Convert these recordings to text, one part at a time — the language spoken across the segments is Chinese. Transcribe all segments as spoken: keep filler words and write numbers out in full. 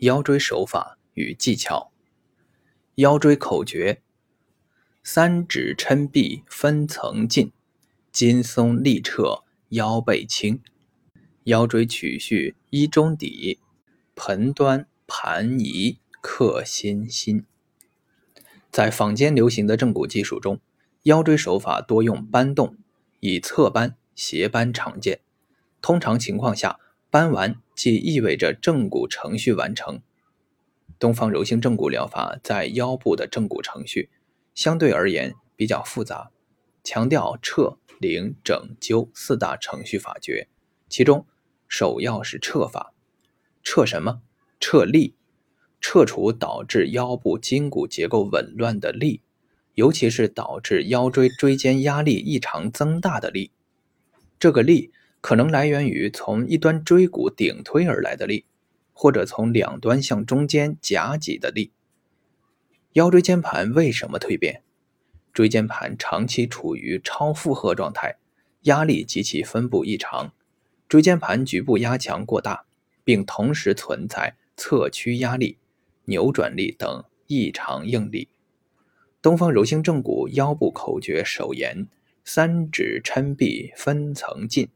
腰椎手法与技巧。腰椎口诀：三指抻臂分层进，筋松力彻腰背轻。腰椎曲序一中底，盆端盘移克心心。在坊间流行的正骨技术中，腰椎手法多用扳动，以侧扳、斜扳常见。通常情况下，扳完即意味着正骨程序完成。东方柔性正骨疗法在腰部的正骨程序相对而言比较复杂，强调彻、灵、整、纠四大程序法诀，其中首要是彻法。彻什么？彻力，彻除导致腰部筋骨结构紊乱的力，尤其是导致腰椎椎间压力异常增大的力。这个力可能来源于从一端椎骨顶推而来的力，或者从两端向中间夹挤的力。腰椎间盘为什么蜕变？椎间盘长期处于超负荷状态，压力及其分布异常，椎间盘局部压强过大，并同时存在侧屈压力、扭转力等异常应力。东方柔性正骨腰部口诀首言：三指抻臂分层进。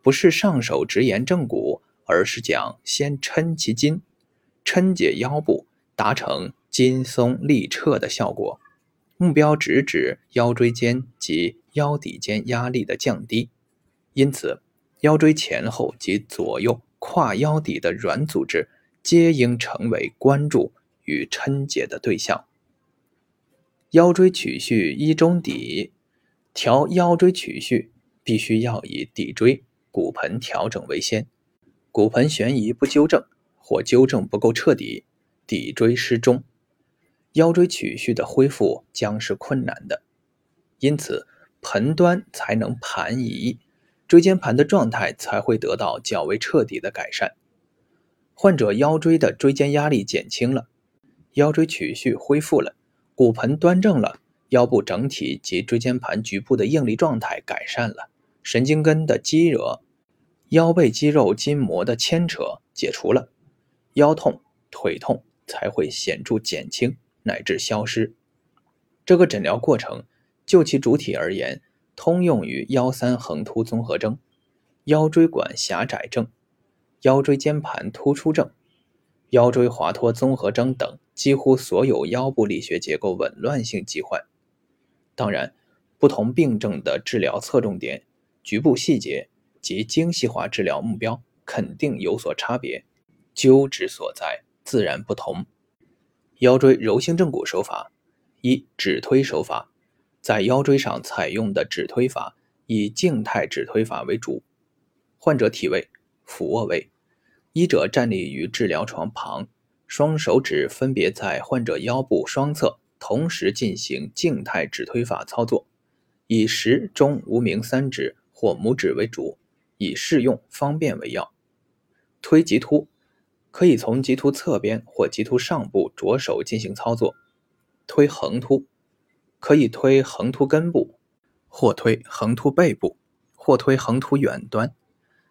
不是上手直言正骨，而是讲先抻其筋，抻解腰部，达成筋松力彻的效果。目标直指腰椎间及腰底间压力的降低，因此腰椎前后及左右跨腰底的软组织皆应成为关注与抻解的对象。腰椎曲序一中底，调腰椎曲序必须要以底椎骨盆调整为先，骨盆悬移不纠正或纠正不够彻底，底椎失中，腰椎曲序的恢复将是困难的。因此盆端才能盘移，椎间盘的状态才会得到较为彻底的改善。患者腰椎的椎间压力减轻了，腰椎曲序恢复了，骨盆端正了，腰部整体及椎间盘局部的应力状态改善了，神经根的激惹、腰背肌肉筋膜的牵扯解除了，腰痛、腿痛才会显著减轻乃至消失。这个诊疗过程就其主体而言，通用于腰三横突综合征、腰椎管狭窄症、腰椎间盘突出症、腰椎滑脱综合征等几乎所有腰部力学结构紊乱性疾患。当然，不同病症的治疗侧重点、局部细节及精细化治疗目标肯定有所差别，纠治所在自然不同。腰椎柔性正骨手法：一、指推手法。在腰椎上采用的指推法以静态指推法为主，患者体位俯卧位，医者站立于治疗床旁，双手指分别在患者腰部双侧同时进行静态指推法操作，以食、中、无名三指或拇指为主，以适用方便为要。推棘突可以从棘突侧边或棘突上部着手进行操作，推横突可以推横突根部，或推横突背部，或推横突远端。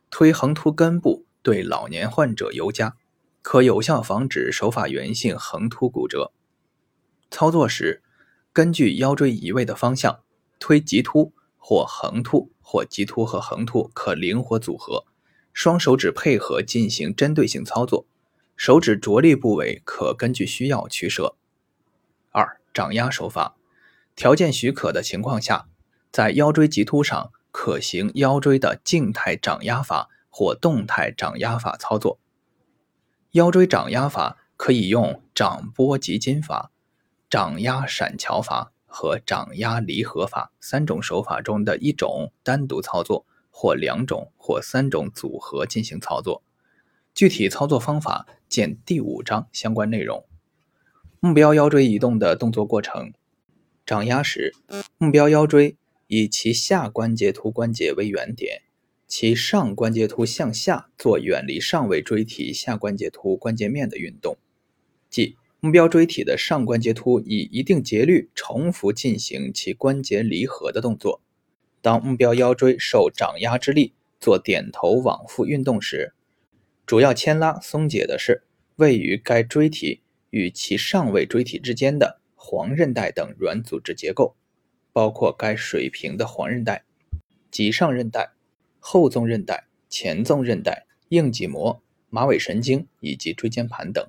推横突根部对老年患者尤佳，可有效防止手法源性横突骨折。操作时根据腰椎移位的方向，推棘突或横突或棘突和横突可灵活组合，双手指配合进行针对性操作，手指着力部位可根据需要取舍。二、掌压手法。条件许可的情况下，在腰椎棘突上可行腰椎的静态掌压法或动态掌压法操作。腰椎掌压法可以用掌拨棘筋法、掌压闪桥法和掌压离合法三种手法中的一种单独操作，或两种或三种组合进行操作。具体操作方法见第五章相关内容。目标腰椎移动的动作过程：掌压时，目标腰椎以其下关节突关节为原点，其上关节突向下做远离上位椎体下关节突关节面的运动，即目标椎体的上关节突以一定节律重复进行其关节离合的动作。当目标腰椎受掌压之力做点头往复运动时，主要牵拉松解的是位于该椎体与其上位椎体之间的黄韧带等软组织结构，包括该水平的黄韧带、棘上韧带、后纵韧带、前纵韧带、硬脊膜、马尾神经以及椎间盘等。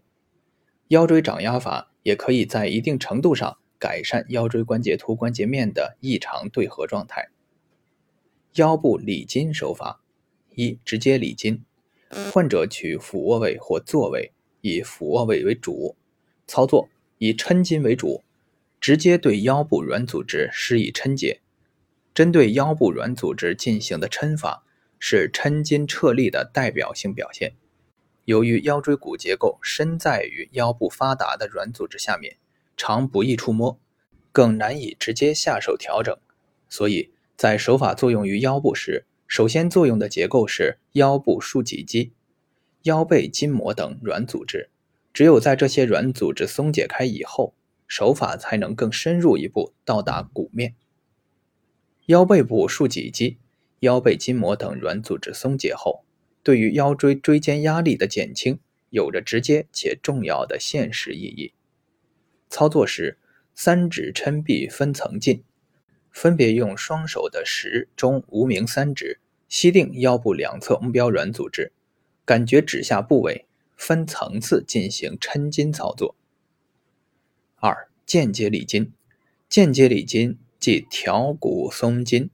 腰椎掌压法也可以在一定程度上改善腰椎关节突关节面的异常对合状态。腰部理筋手法：一、直接理筋，患者取俯卧位或坐位，以俯卧位为主，操作以抻筋为主，直接对腰部软组织施以抻解。针对腰部软组织进行的抻法是抻筋撤力的代表性表现。由于腰椎骨结构深在于腰部发达的软组织下面，常不易触摸，更难以直接下手调整，所以在手法作用于腰部时，首先作用的结构是腰部竖脊肌、腰背筋膜等软组织。只有在这些软组织松解开以后，手法才能更深入一步到达骨面。腰背部竖脊肌、腰背筋膜等软组织松解后，对于腰椎椎间压力的减轻有着直接且重要的现实意义。操作时，三指抻臂分层进，分别用双手的食、中、无名三指吸定腰部两侧目标软组织，感觉指下部位，分层次进行抻筋操作。二、间接理筋。间接理筋即调骨松筋，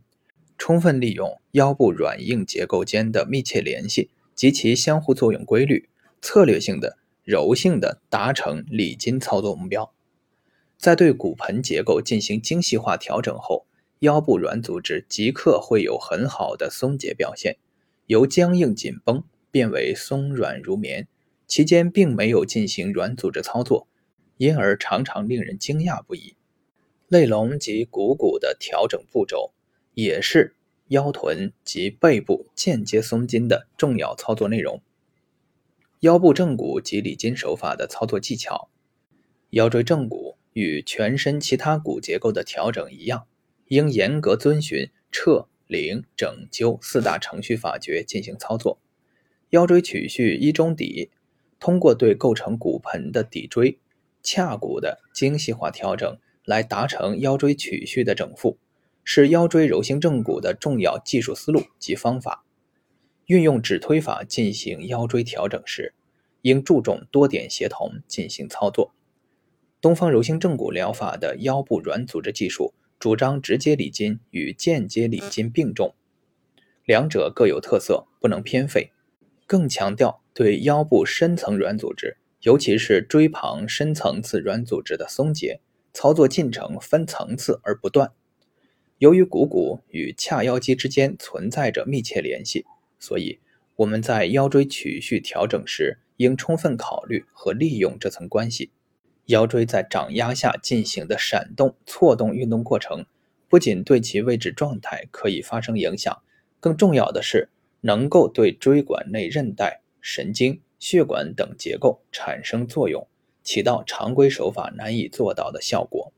充分利用腰部软硬结构间的密切联系及其相互作用规律，策略性的、柔性的达成理筋操作目标。在对骨盆结构进行精细化调整后，腰部软组织即刻会有很好的松解表现，由僵硬紧绷变为松软如棉，期间并没有进行软组织操作，因而常常令人惊讶不已。肋笼及股骨的调整步骤也是腰臀及背部间接松筋的重要操作内容。腰部正骨及理筋手法的操作技巧。腰椎正骨与全身其他骨结构的调整一样，应严格遵循撤、领、整、纠四大程序法诀进行操作。腰椎取序一中底，通过对构成骨盆的底椎、髂骨的精细化调整来达成腰椎取序的整复，是腰椎柔性正骨的重要技术思路及方法。运用指推法进行腰椎调整时，应注重多点协同进行操作。东方柔性正骨疗法的腰部软组织技术主张直接理筋与间接理筋并重，两者各有特色，不能偏废，更强调对腰部深层软组织，尤其是椎旁深层次软组织的松解，操作进程分层次而不断。由于股骨与髂腰肌之间存在着密切联系，所以我们在腰椎曲序调整时应充分考虑和利用这层关系。腰椎在掌压下进行的闪动、错动运动过程，不仅对其位置状态可以发生影响，更重要的是能够对椎管内韧带、神经、血管等结构产生作用，起到常规手法难以做到的效果。